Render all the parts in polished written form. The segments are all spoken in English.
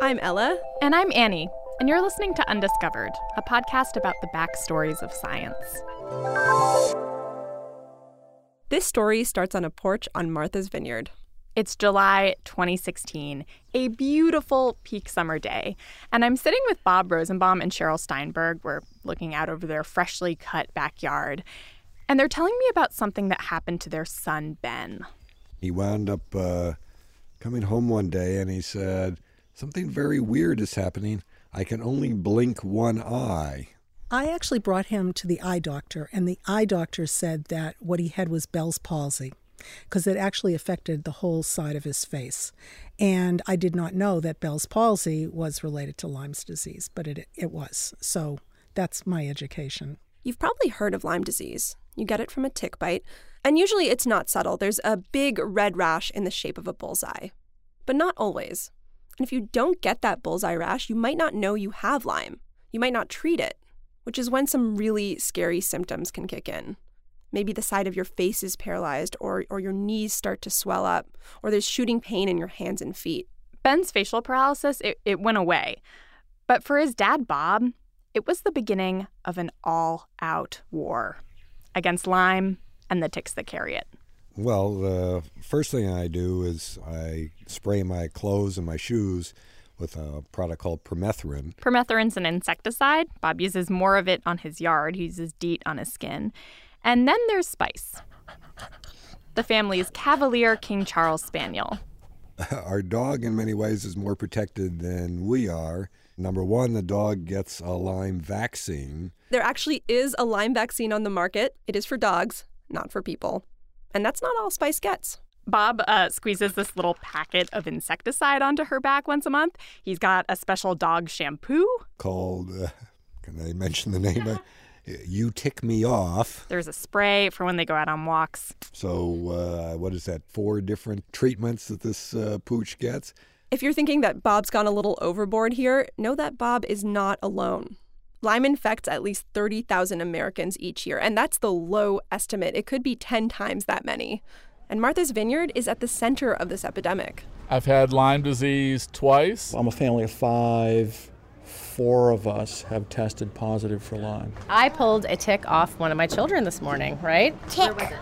I'm Ella. And I'm Annie. And you're listening to Undiscovered, a podcast about the backstories of science. This story starts on a porch on Martha's Vineyard. It's July 2016, a beautiful peak summer day. And I'm sitting with Bob Rosenbaum and Cheryl Steinberg. We're looking out over their freshly cut backyard. And they're telling me about something that happened to their son, Ben. He wound up coming home one day and he said, "Something very weird is happening. I can only blink one eye." I actually brought him to the eye doctor, and the eye doctor said that what he had was Bell's palsy, because it actually affected the whole side of his face. And I did not know that Bell's palsy was related to Lyme's disease, but it was. So that's my education. You've probably heard of Lyme disease. You get it from a tick bite. And usually it's not subtle. There's a big red rash in the shape of a bullseye. But not always. And if you don't get that bullseye rash, you might not know you have Lyme. You might not treat it, which is when some really scary symptoms can kick in. Maybe the side of your face is paralyzed, or your knees start to swell up, or there's shooting pain in your hands and feet. Ben's facial paralysis, it went away. But for his dad, Bob, it was the beginning of an all-out war against Lyme and the ticks that carry it. Well, the first thing I do is I spray my clothes and my shoes with a product called permethrin. Permethrin's an insecticide. Bob uses more of it on his yard. He uses DEET on his skin. And then there's Spice, the family's Cavalier King Charles Spaniel. Our dog, in many ways, is more protected than we are. Number one, the dog gets a Lyme vaccine. There actually is a Lyme vaccine on the market. It is for dogs, not for people. And that's not all Spice gets. Bob squeezes this little packet of insecticide onto her back once a month. He's got a special dog shampoo called, can I mention the name? You Tick Me Off. There's a spray for when they go out on walks. So what is that, 4 different treatments that this pooch gets? If you're thinking that Bob's gone a little overboard here, know that Bob is not alone. Lyme infects at least 30,000 Americans each year, and that's the low estimate. It could be 10 times that many. And Martha's Vineyard is at the center of this epidemic. I've had Lyme disease twice. I'm a family of 5. 4 of us have tested positive for Lyme. I pulled a tick off one of my children this morning, right? Tick.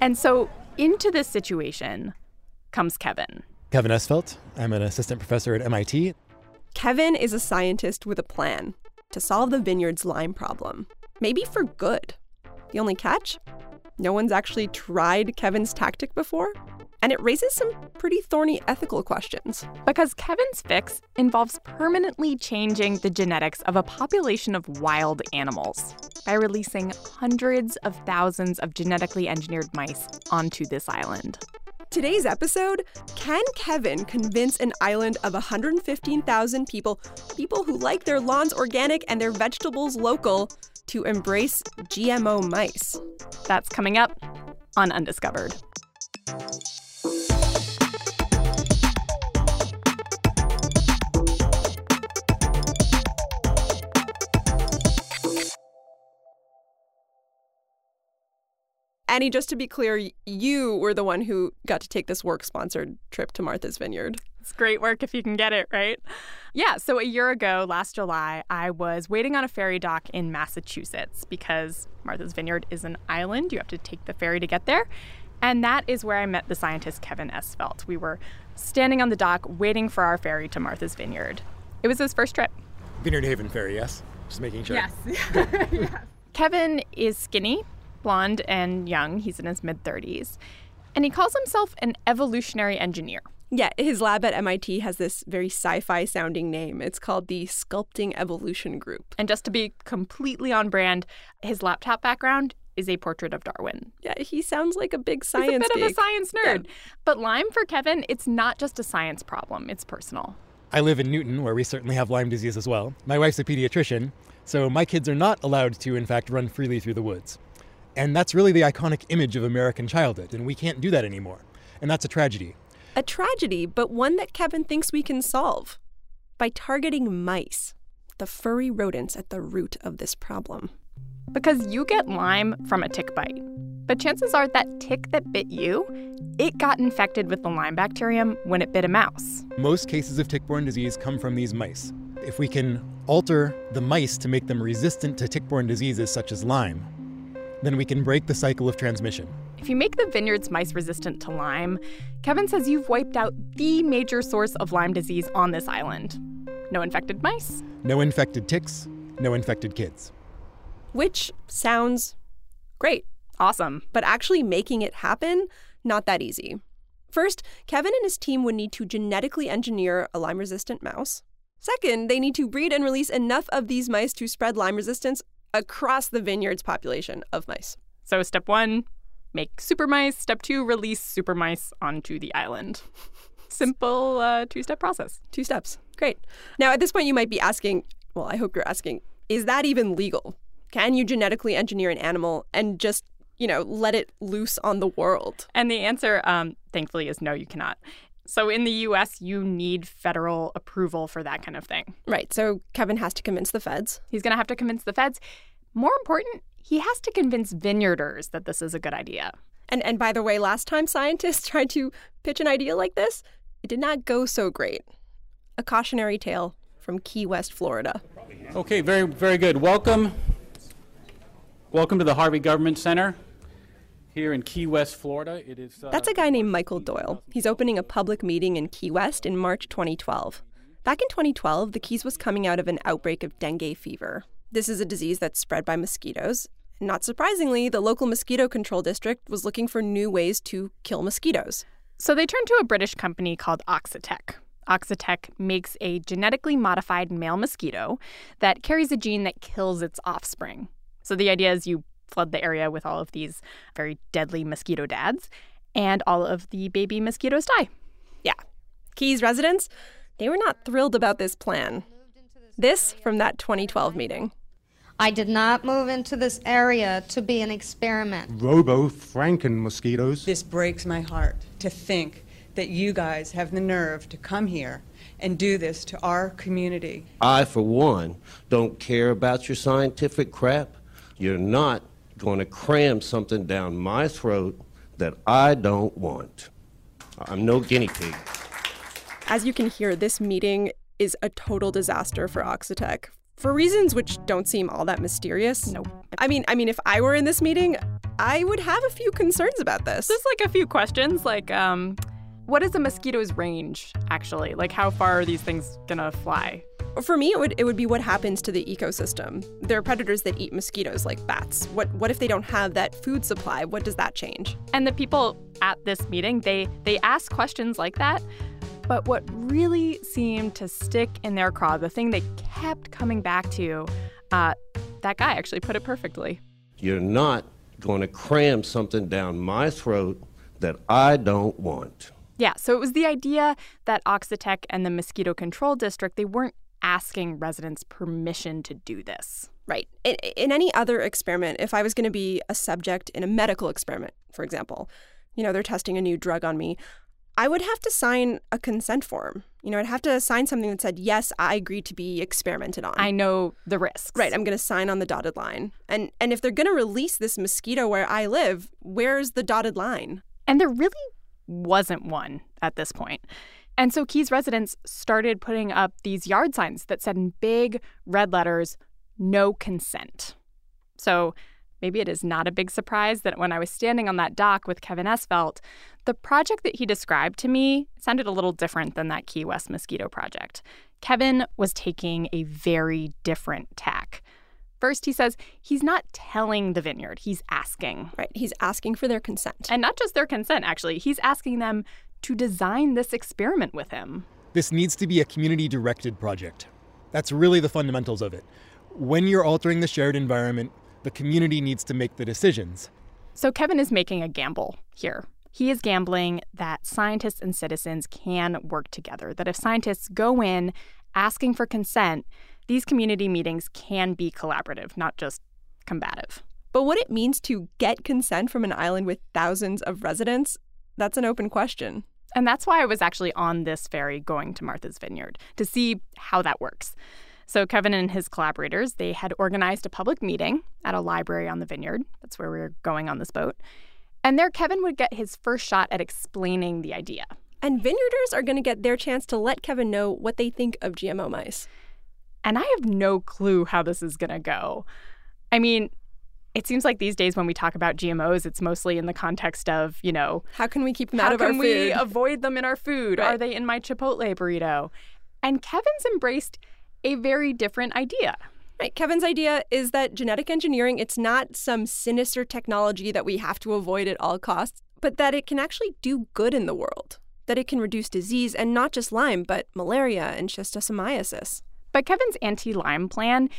And so into this situation comes Kevin. Kevin Esvelt. I'm an assistant professor at MIT. Kevin is a scientist with a plan to solve the vineyard's Lyme problem, maybe for good. The only catch? No one's actually tried Kevin's tactic before, and it raises some pretty thorny ethical questions. Because Kevin's fix involves permanently changing the genetics of a population of wild animals by releasing hundreds of thousands of genetically engineered mice onto this island. Today's episode, can Kevin convince an island of 115,000 people who like their lawns organic and their vegetables local, to embrace GMO mice? That's coming up on Undiscovered. Annie, just to be clear, you were the one who got to take this work-sponsored trip to Martha's Vineyard. It's great work if you can get it, right? Yeah, so a year ago, last July, I was waiting on a ferry dock in Massachusetts because Martha's Vineyard is an island. You have to take the ferry to get there. And that is where I met the scientist Kevin Esvelt. We were standing on the dock waiting for our ferry to Martha's Vineyard. It was his first trip. Vineyard Haven ferry, yes? Just making sure. Yes. Yeah. Kevin is skinny, blonde and young. He's in his mid-30s. And he calls himself an evolutionary engineer. Yeah, his lab at MIT has this very sci-fi sounding name. It's called the Sculpting Evolution Group. And just to be completely on brand, his laptop background is a portrait of Darwin. Yeah, he sounds like a big science geek. He's a bit of a science nerd. Yeah. But Lyme for Kevin, it's not just a science problem. It's personal. I live in Newton, where we certainly have Lyme disease as well. My wife's a pediatrician, so my kids are not allowed to, in fact, run freely through the woods. And that's really the iconic image of American childhood, and we can't do that anymore. And that's a tragedy. A tragedy, but one that Kevin thinks we can solve by targeting mice, the furry rodents at the root of this problem. Because you get Lyme from a tick bite, but chances are that tick that bit you It got infected with the Lyme bacterium when it bit a mouse. Most cases of tick-borne disease come from these mice. If we can alter the mice to make them resistant to tick-borne diseases such as Lyme, then we can break the cycle of transmission. If you make the vineyard's mice resistant to Lyme, Kevin says you've wiped out the major source of Lyme disease on this island. No infected mice. No infected ticks. No infected kids. Which sounds great. Awesome. But actually making it happen, not that easy. First, Kevin and his team would need to genetically engineer a Lyme-resistant mouse. Second, they need to breed and release enough of these mice to spread Lyme resistance across the vineyard's population of mice. So step one, make super mice. Step two, release super mice onto the island. Simple two-step process. Two steps. Great. Now, at this point, you might be asking, well, I hope you're asking, is that even legal? Can you genetically engineer an animal and just let it loose on the world? And the answer, thankfully, is no, you cannot. So in the U.S., you need federal approval for that kind of thing. Right. So Kevin has to convince the feds. He's going to have to convince the feds. More important, he has to convince vineyarders that this is a good idea. And by the way, last time scientists tried to pitch an idea like this, it did not go so great. A cautionary tale from Key West, Florida. Okay, very, very good. Welcome to the Harvey Government Center here in Key West, Florida. It is. That's a guy named Michael Doyle. He's opening a public meeting in Key West in March 2012. Back in 2012, the Keys was coming out of an outbreak of dengue fever. This is a disease that's spread by mosquitoes. Not surprisingly, the local mosquito control district was looking for new ways to kill mosquitoes. So they turned to a British company called Oxitec. Oxitec makes a genetically modified male mosquito that carries a gene that kills its offspring. So the idea is you flood the area with all of these very deadly mosquito dads, and all of the baby mosquitoes die. Yeah. Keys residents, they were not thrilled about this plan. This from that 2012 meeting. I did not move into this area to be an experiment. Robo-Franken mosquitoes. This breaks my heart to think that you guys have the nerve to come here and do this to our community. I, for one, don't care about your scientific crap. You're not going to cram something down my throat that I don't want. I'm no guinea pig. As you can hear, this meeting is a total disaster for Oxitec, for reasons which don't seem all that mysterious. Nope. I mean, if I were in this meeting, I would have a few concerns about this. Just like a few questions, like, what is a mosquito's range, actually? Like, how far are these things going to fly? For me, it would be what happens to the ecosystem. There are predators that eat mosquitoes, like bats. What if they don't have that food supply? What does that change? And the people at this meeting, they ask questions like that. But what really seemed to stick in their craw, the thing they kept coming back to, that guy actually put it perfectly. You're not going to cram something down my throat that I don't want. Yeah, so it was the idea that Oxitec and the Mosquito Control District, they weren't asking residents permission to do this. Right. In any other experiment, if I was going to be a subject in a medical experiment, for example, they're testing a new drug on me, I would have to sign a consent form. I'd have to sign something that said, yes, I agree to be experimented on. I know the risks. Right, I'm going to sign on the dotted line. And if they're going to release this mosquito where I live, where's the dotted line? And there really wasn't one at this point. And so Keys residents started putting up these yard signs that said in big red letters, no consent. So maybe it is not a big surprise that when I was standing on that dock with Kevin Esvelt, the project that he described to me sounded a little different than that Key West mosquito project. Kevin was taking a very different tack. First, he says he's not telling the vineyard, he's asking. Right, he's asking for their consent. And not just their consent, actually. He's asking them to design this experiment with him. This needs to be a community-directed project. That's really the fundamentals of it. When you're altering the shared environment, the community needs to make the decisions. So Kevin is making a gamble here. He is gambling that scientists and citizens can work together, that if scientists go in asking for consent, these community meetings can be collaborative, not just combative. But what it means to get consent from an island with thousands of residents, that's an open question. And that's why I was actually on this ferry going to Martha's Vineyard, to see how that works. So Kevin and his collaborators, they had organized a public meeting at a library on the vineyard. That's where we were going on this boat. And there Kevin would get his first shot at explaining the idea. And vineyarders are going to get their chance to let Kevin know what they think of GMO mice. And I have no clue how this is going to go. I mean, it seems like these days when we talk about GMOs, it's mostly in the context of, you know, how can we keep them out of our food? How can we avoid them in our food? Right. Are they in my Chipotle burrito? And Kevin's embraced a very different idea. Right. Kevin's idea is that genetic engineering, it's not some sinister technology that we have to avoid at all costs, but that it can actually do good in the world, that it can reduce disease, and not just Lyme, but malaria and schistosomiasis. But Kevin's anti-Lyme plan,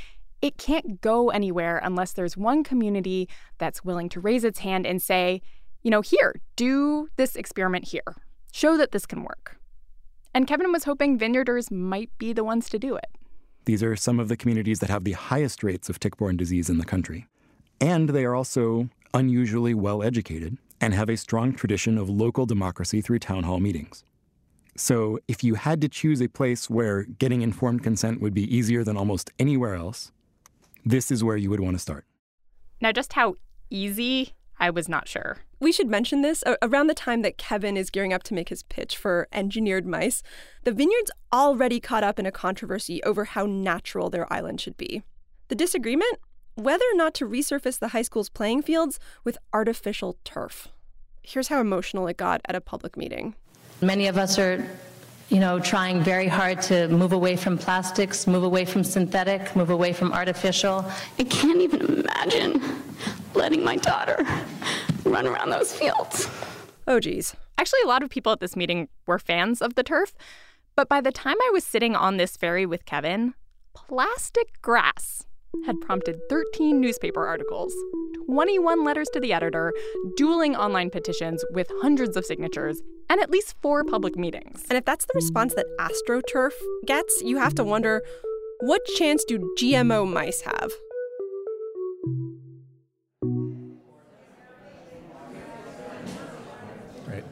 it can't go anywhere unless there's one community that's willing to raise its hand and say, you know, here, do this experiment here. Show that this can work. And Kevin was hoping vineyarders might be the ones to do it. These are some of the communities that have the highest rates of tick-borne disease in the country. And they are also unusually well-educated and have a strong tradition of local democracy through town hall meetings. So if you had to choose a place where getting informed consent would be easier than almost anywhere else, this is where you would want to start. Now, just how easy, I was not sure. We should mention this. Around the time that Kevin is gearing up to make his pitch for engineered mice, the vineyard's already caught up in a controversy over how natural their island should be. The disagreement? Whether or not to resurface the high school's playing fields with artificial turf. Here's how emotional it got at a public meeting. Many of us are, you know, trying very hard to move away from plastics, move away from synthetic, move away from artificial. I can't even imagine letting my daughter run around those fields. Oh, geez. Actually, a lot of people at this meeting were fans of the turf. But by the time I was sitting on this ferry with Kevin, plastic grass had prompted 13 newspaper articles, 21 letters to the editor, dueling online petitions with hundreds of signatures, and at least 4 public meetings. And if that's the response that AstroTurf gets, you have to wonder, what chance do GMO mice have? Right.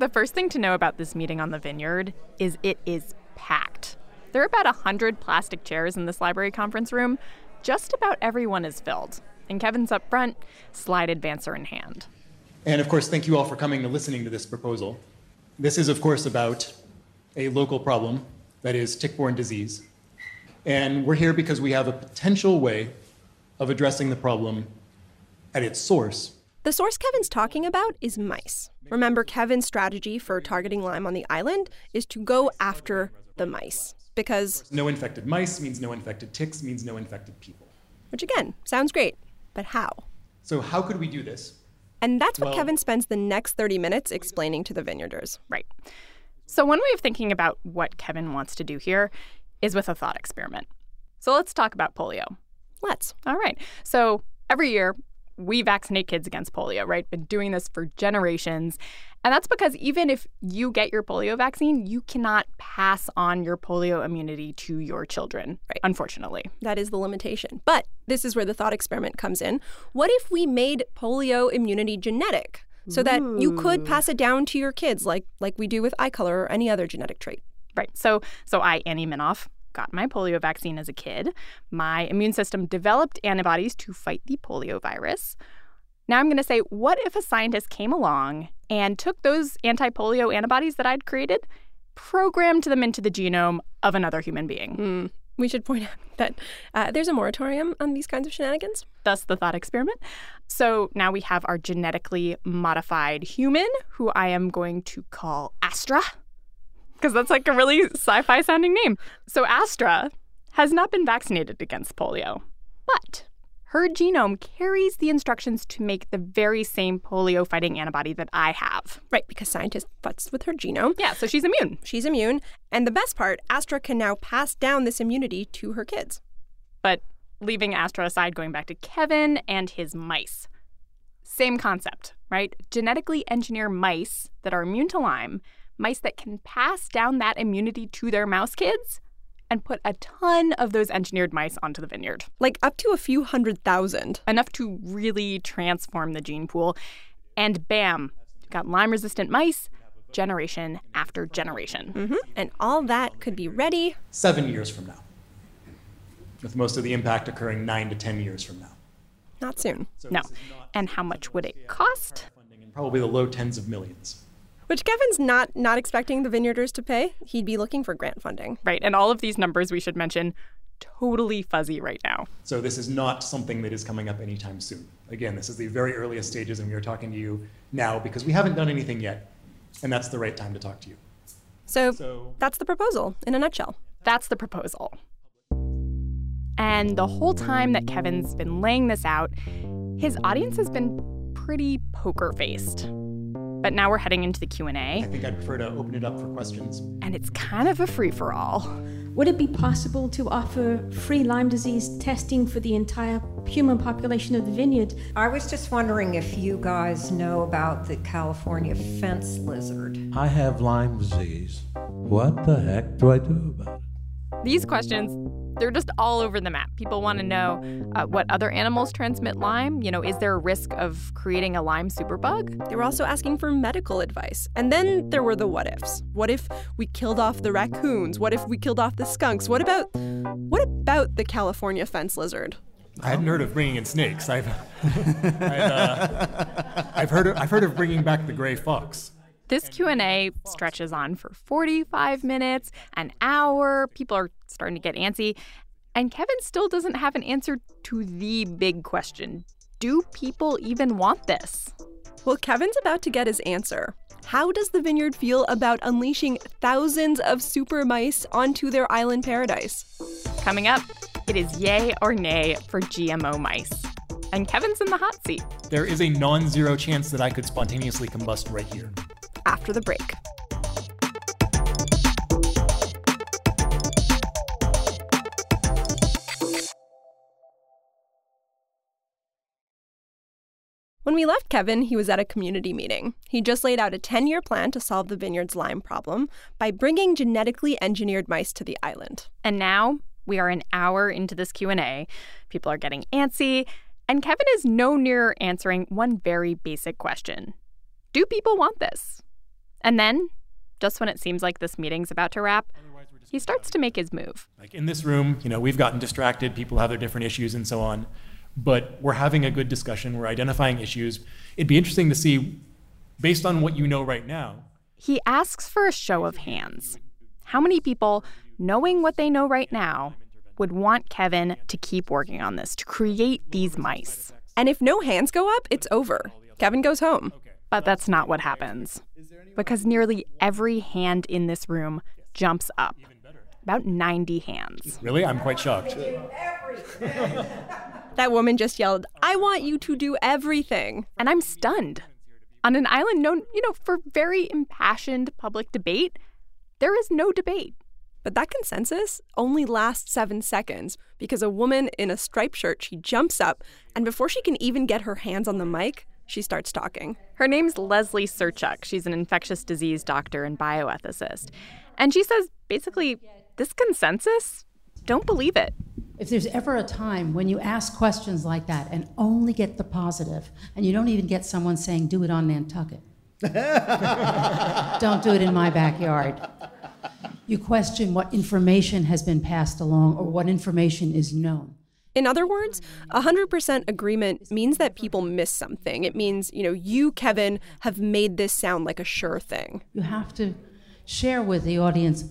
The first thing to know about this meeting on the vineyard is it is packed. There are about 100 plastic chairs in this library conference room. Just about everyone is filled. And Kevin's up front, slide advancer in hand. And of course, thank you all for coming and listening to this proposal. This is, of course, about a local problem that is tick-borne disease. And we're here because we have a potential way of addressing the problem at its source. The source Kevin's talking about is mice. Remember, Kevin's strategy for targeting Lyme on the island is to go after the mice. Because no infected mice means no infected ticks means no infected people. Which, again, sounds great, but how? So how could we do this? And that's what Kevin spends the next 30 minutes explaining to the vineyarders. Right. So one way of thinking about what Kevin wants to do here is with a thought experiment. So let's talk about polio. Let's. All right. So every year, we vaccinate kids against polio, right? Been doing this for generations. And that's because even if you get your polio vaccine, you cannot pass on your polio immunity to your children, right? Unfortunately. That is the limitation. But this is where the thought experiment comes in. What if we made polio immunity genetic so that you could pass it down to your kids like we do with eye color or any other genetic trait? Right. So I, Annie Minoff, got my polio vaccine as a kid. My immune system developed antibodies to fight the polio virus. Now I'm going to say, what if a scientist came along and took those anti-polio antibodies that I'd created, programmed them into the genome of another human being? We should point out that there's a moratorium on these kinds of shenanigans. Thus the thought experiment. So now we have our genetically modified human, who I am going to call Astra, because that's like a really sci-fi sounding name. So Astra has not been vaccinated against polio, but her genome carries the instructions to make the very same polio-fighting antibody that I have. Right, because scientists futzed with her genome. Yeah, so she's immune. She's immune. And the best part, Astra can now pass down this immunity to her kids. But leaving Astra aside, going back to Kevin and his mice. Same concept, right? Genetically engineer mice that are immune to Lyme, mice that can pass down that immunity to their mouse kids, and put a ton of those engineered mice onto the vineyard. Like up to a few 100,000. Enough to really transform the gene pool. And bam, got Lyme-resistant mice generation after generation. Mm-hmm. And all that could be ready 7 years from now, with most of the impact occurring 9 to 10 years from now. Not soon. No. And how much would it cost? Probably the low tens of millions. Which Kevin's not expecting the vineyarders to pay. He'd be looking for grant funding. Right. And all of these numbers, we should mention, totally fuzzy right now. So this is not something that is coming up anytime soon. Again, this is the very earliest stages, and we are talking to you now because we haven't done anything yet. And that's the right time to talk to you. So that's the proposal in a nutshell. That's the proposal. And the whole time that Kevin's been laying this out, his audience has been pretty poker-faced. But now we're heading into the Q&A. I think I'd prefer to open it up for questions. And it's kind of a free-for-all. Would it be possible to offer free Lyme disease testing for the entire human population of the vineyard? I was just wondering if you guys know about the California fence lizard. I have Lyme disease. What the heck do I do about it? These questions, they're just all over the map. People want to know what other animals transmit Lyme. You know, is there a risk of creating a Lyme superbug? They were also asking for medical advice. And then there were the what ifs. What if we killed off the raccoons? What if we killed off the skunks? What about the California fence lizard? I hadn't heard of bringing in snakes. I've heard of bringing back the gray fox. This Q&A stretches on for 45 minutes, an hour. People are starting to get antsy. And Kevin still doesn't have an answer to the big question. Do people even want this? Well, Kevin's about to get his answer. How does the vineyard feel about unleashing thousands of super mice onto their island paradise? Coming up, it is yay or nay for GMO mice. And Kevin's in the hot seat. There is a non-zero chance that I could spontaneously combust right here. After the break. When we left Kevin, he was at a community meeting. He just laid out a 10-year plan to solve the vineyard's Lyme problem by bringing genetically engineered mice to the island. And now we are an hour into this Q&A. People are getting antsy, and Kevin is no nearer answering one very basic question. Do people want this? And then, just when it seems like this meeting's about to wrap, he starts to make his move. Like in this room, you know, we've gotten distracted. People have their different issues and so on. But we're having a good discussion. We're identifying issues. It'd be interesting to see, based on what you know right now. He asks for a show of hands. How many people, knowing what they know right now, would want Kevin to keep working on this, to create these mice? And if no hands go up, it's over. Kevin goes home. But that's not what happens, because nearly every hand in this room jumps up. About 90 hands. Really? I'm quite shocked. That woman just yelled, "I want you to do everything." And I'm stunned. On an island known, you know, for very impassioned public debate, there is no debate. But that consensus only lasts 7 seconds because a woman in a striped shirt, she jumps up, and before she can even get her hands on the mic, she starts talking. Her name's Leslie Serchuk. She's an infectious disease doctor and bioethicist. And she says, basically, this consensus, don't believe it. If there's ever a time when you ask questions like that and only get the positive, and you don't even get someone saying, do it on Nantucket. Don't do it in my backyard. You question what information has been passed along or what information is known. In other words, 100% agreement means that people miss something. It means, you know, you, Kevin, have made this sound like a sure thing. You have to share with the audience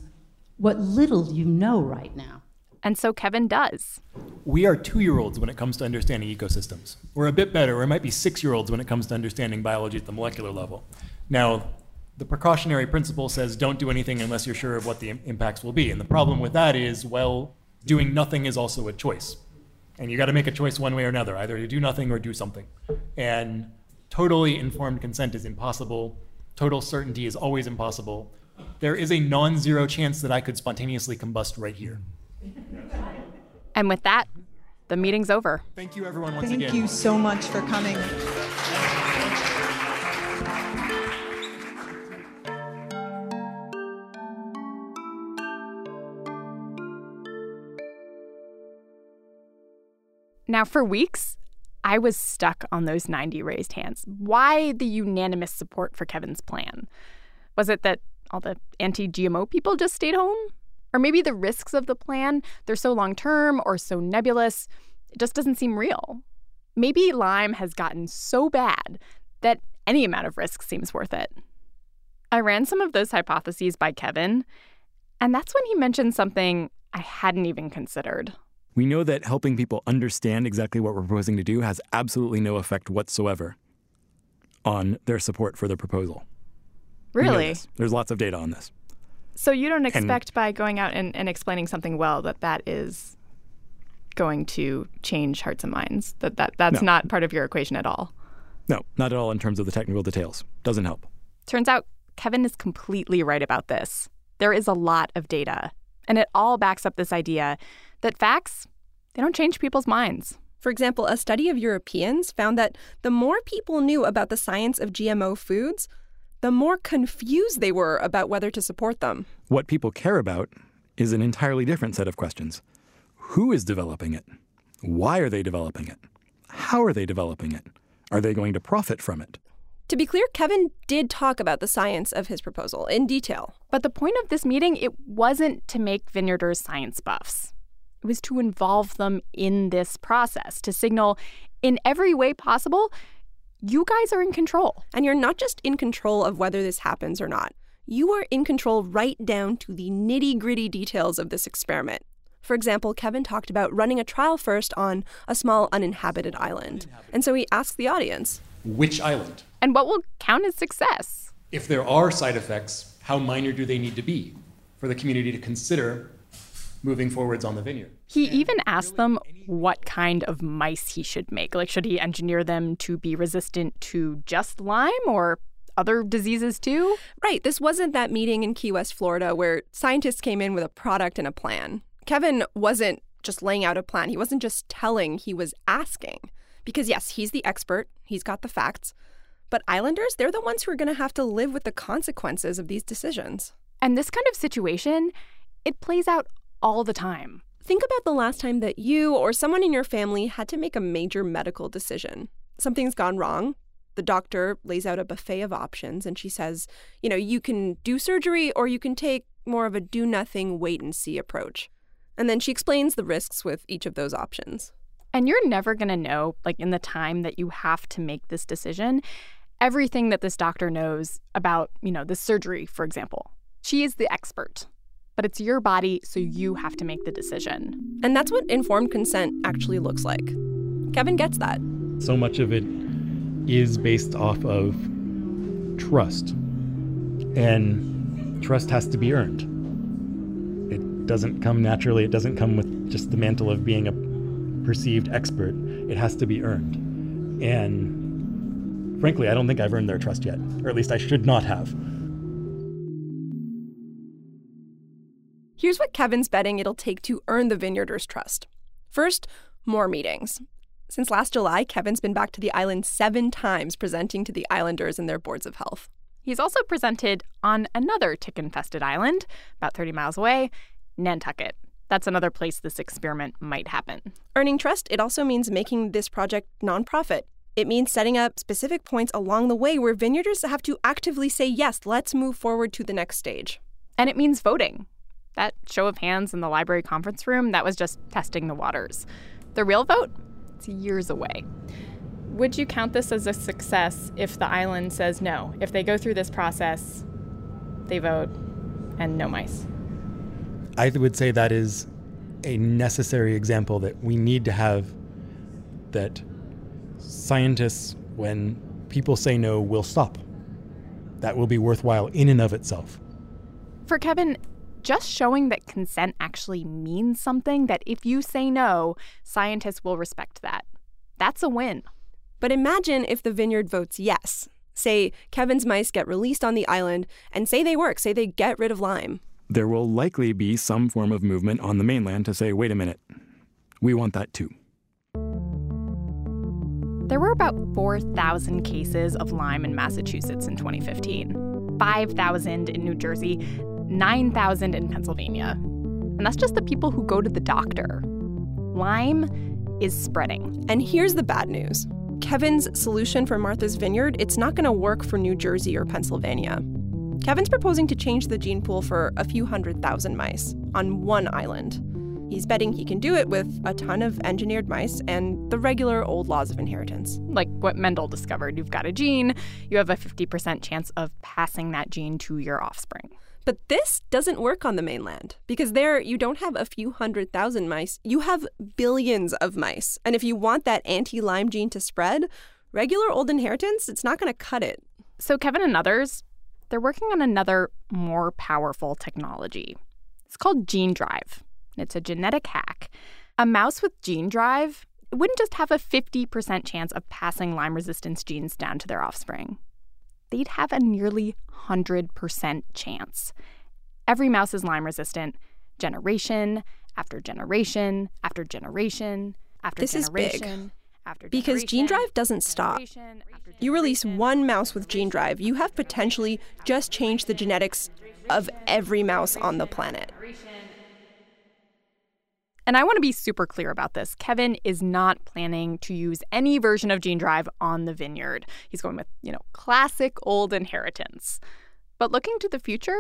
what little you know right now. And so Kevin does. We are 2-year-olds when it comes to understanding ecosystems. We're a bit better. We might be 6-year-olds when it comes to understanding biology at the molecular level. Now, the precautionary principle says don't do anything unless you're sure of what the impacts will be. And the problem with that is, well, doing nothing is also a choice. And you got to make a choice one way or another. Either you do nothing or do something. And totally informed consent is impossible. Total certainty is always impossible. There is a non-zero chance that I could spontaneously combust right here. And with that, the meeting's over. Thank you, everyone, once again. Thank you so much for coming. Now, for weeks, I was stuck on those 90 raised hands. Why the unanimous support for Kevin's plan? Was it that all the anti-GMO people just stayed home? Or maybe the risks of the plan, they're so long-term or so nebulous, it just doesn't seem real. Maybe Lyme has gotten so bad that any amount of risk seems worth it. I ran some of those hypotheses by Kevin, and that's when he mentioned something I hadn't even considered. We know that helping people understand exactly what we're proposing to do has absolutely no effect whatsoever on their support for the proposal. Really? There's lots of data on this. So you don't expect by going out and explaining something well that is going to change hearts and minds, that's no. Not part of your equation at all? No, not at all in terms of the technical details. Doesn't help. Turns out Kevin is completely right about this. There is a lot of data, and it all backs up this idea that facts, they don't change people's minds. For example, a study of Europeans found that the more people knew about the science of GMO foods, the more confused they were about whether to support them. What people care about is an entirely different set of questions. Who is developing it? Why are they developing it? How are they developing it? Are they going to profit from it? To be clear, Kevin did talk about the science of his proposal in detail. But the point of this meeting, it wasn't to make vineyarders science buffs. It was to involve them in this process, to signal in every way possible, you guys are in control. And you're not just in control of whether this happens or not. You are in control right down to the nitty-gritty details of this experiment. For example, Kevin talked about running a trial first on a small uninhabited island. And so he asked the audience, which island? And what will count as success? If there are side effects, how minor do they need to be for the community to consider moving forwards on the vineyard? He even asked them what kind of mice he should make. Like, should he engineer them to be resistant to just Lyme or other diseases too? Right. This wasn't that meeting in Key West, Florida, where scientists came in with a product and a plan. Kevin wasn't just laying out a plan. He wasn't just telling. He was asking. Because, yes, he's the expert. He's got the facts. But islanders, they're the ones who are going to have to live with the consequences of these decisions. And this kind of situation, it plays out all the time. Think about the last time that you or someone in your family had to make a major medical decision. Something's gone wrong. The doctor lays out a buffet of options, and she says, you know, you can do surgery or you can take more of a do-nothing, wait-and-see approach. And then she explains the risks with each of those options. And you're never going to know, like, in the time that you have to make this decision, everything that this doctor knows about, you know, the surgery, for example. She is the expert. But it's your body, so you have to make the decision. And that's what informed consent actually looks like. Kevin gets that. So much of it is based off of trust. And trust has to be earned. It doesn't come naturally. It doesn't come with just the mantle of being a perceived expert. It has to be earned. And frankly, I don't think I've earned their trust yet, or at least I should not have. Here's what Kevin's betting it'll take to earn the vineyarders' trust. First, more meetings. Since last July, Kevin's been back to the island 7 times presenting to the islanders and their boards of health. He's also presented on another tick-infested island, about 30 miles away, Nantucket. That's another place this experiment might happen. Earning trust, it also means making this project nonprofit. It means setting up specific points along the way where vineyarders have to actively say, yes, let's move forward to the next stage. And it means voting. That show of hands in the library conference room, that was just testing the waters. The real vote, it's years away. Would you count this as a success if the island says no? If they go through this process, they vote, and no mice? I would say that is a necessary example that we need to have, that scientists, when people say no, will stop. That will be worthwhile in and of itself. For Kevin, just showing that consent actually means something, that if you say no, scientists will respect that. That's a win. But imagine if the vineyard votes yes. Say Kevin's mice get released on the island, and say they work, say they get rid of Lyme. There will likely be some form of movement on the mainland to say, wait a minute, we want that too. There were about 4,000 cases of Lyme in Massachusetts in 2015, 5,000 in New Jersey, 9,000 in Pennsylvania. And that's just the people who go to the doctor. Lyme is spreading. And here's the bad news. Kevin's solution for Martha's Vineyard, it's not going to work for New Jersey or Pennsylvania. Kevin's proposing to change the gene pool for a few 100,000 mice on one island. He's betting he can do it with a ton of engineered mice and the regular old laws of inheritance. Like what Mendel discovered, you've got a gene, you have a 50% chance of passing that gene to your offspring. But this doesn't work on the mainland, because there you don't have a few 100,000 mice, you have billions of mice. And if you want that anti-Lyme gene to spread, regular old inheritance, it's not going to cut it. So Kevin and others, they're working on another more powerful technology. It's called gene drive. It's a genetic hack. A mouse with gene drive wouldn't just have a 50% chance of passing Lyme resistance genes down to their offspring. They'd have a nearly 100% chance. Every mouse is Lyme resistant, generation after generation after generation after this generation. This is big. Because gene drive doesn't stop. You release one mouse with gene drive, you have potentially just changed the genetics of every mouse on the planet. And I want to be super clear about this. Kevin is not planning to use any version of gene drive on the vineyard. He's going with, classic old inheritance. But looking to the future,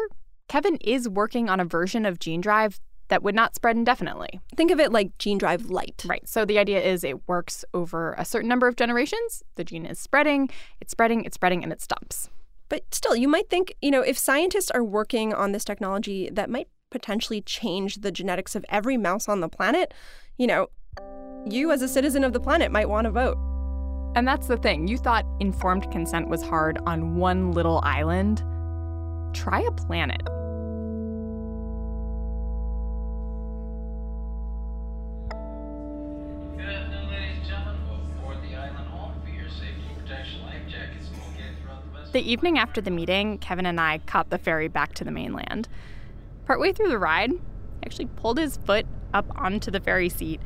Kevin is working on a version of gene drive that would not spread indefinitely. Think of it like gene drive light. Right. So the idea is it works over a certain number of generations. The gene is spreading, it's spreading, it's spreading, and it stops. But still, you might think, if scientists are working on this technology that might potentially change the genetics of every mouse on the planet, you as a citizen of the planet might want to vote. And that's the thing. You thought informed consent was hard on one little island. Try a planet. The evening after the meeting, Kevin and I caught the ferry back to the mainland. Partway through the ride, he actually pulled his foot up onto the ferry seat,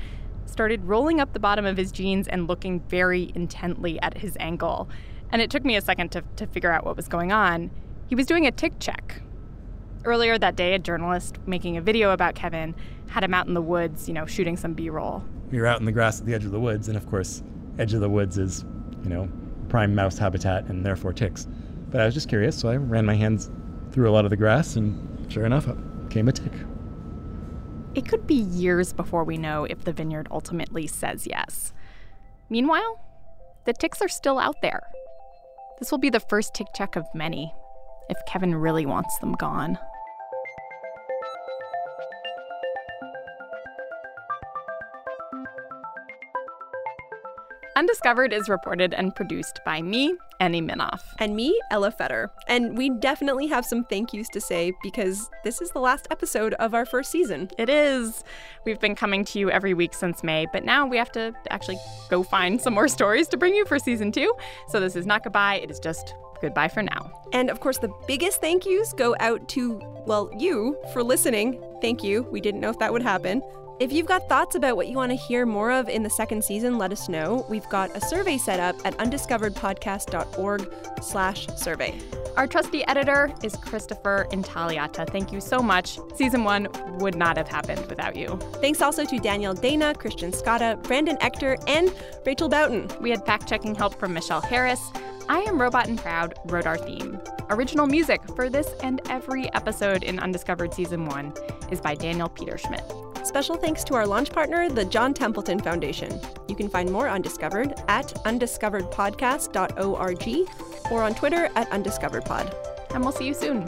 started rolling up the bottom of his jeans and looking very intently at his ankle. And it took me a second to figure out what was going on. He was doing a tick check. Earlier that day, a journalist making a video about Kevin had him out in the woods, shooting some B-roll. We were out in the grass at the edge of the woods, and of course, edge of the woods is, prime mouse habitat and therefore ticks. But I was just curious, so I ran my hands through a lot of the grass, and sure enough, up came a tick. It could be years before we know if the vineyard ultimately says yes. Meanwhile, the ticks are still out there. This will be the first tick check of many, if Kevin really wants them gone. Undiscovered is reported and produced by me, Annie Minoff. And me, Ella Fetter. And we definitely have some thank yous to say because this is the last episode of our first season. It is. We've been coming to you every week since May, but now we have to actually go find some more stories to bring you for season 2. So this is not goodbye. It is just goodbye for now. And of course, the biggest thank yous go out to, you for listening. Thank you. We didn't know if that would happen. If you've got thoughts about what you want to hear more of in the second season, let us know. We've got a survey set up at undiscoveredpodcast.org/survey. Our trusty editor is Christopher Intagliata. Thank you so much. Season 1 would not have happened without you. Thanks also to Danielle Dana, Christian Scotta, Brandon Echter, and Rachel Boughton. We had fact-checking help from Michelle Harris. I Am Robot and Proud wrote our theme. Original music for this and every episode in Undiscovered Season 1 is by Daniel Peter Schmidt. Special thanks to our launch partner, the John Templeton Foundation. You can find more on Discovered at undiscoveredpodcast.org or on Twitter at undiscoveredpod. And we'll see you soon.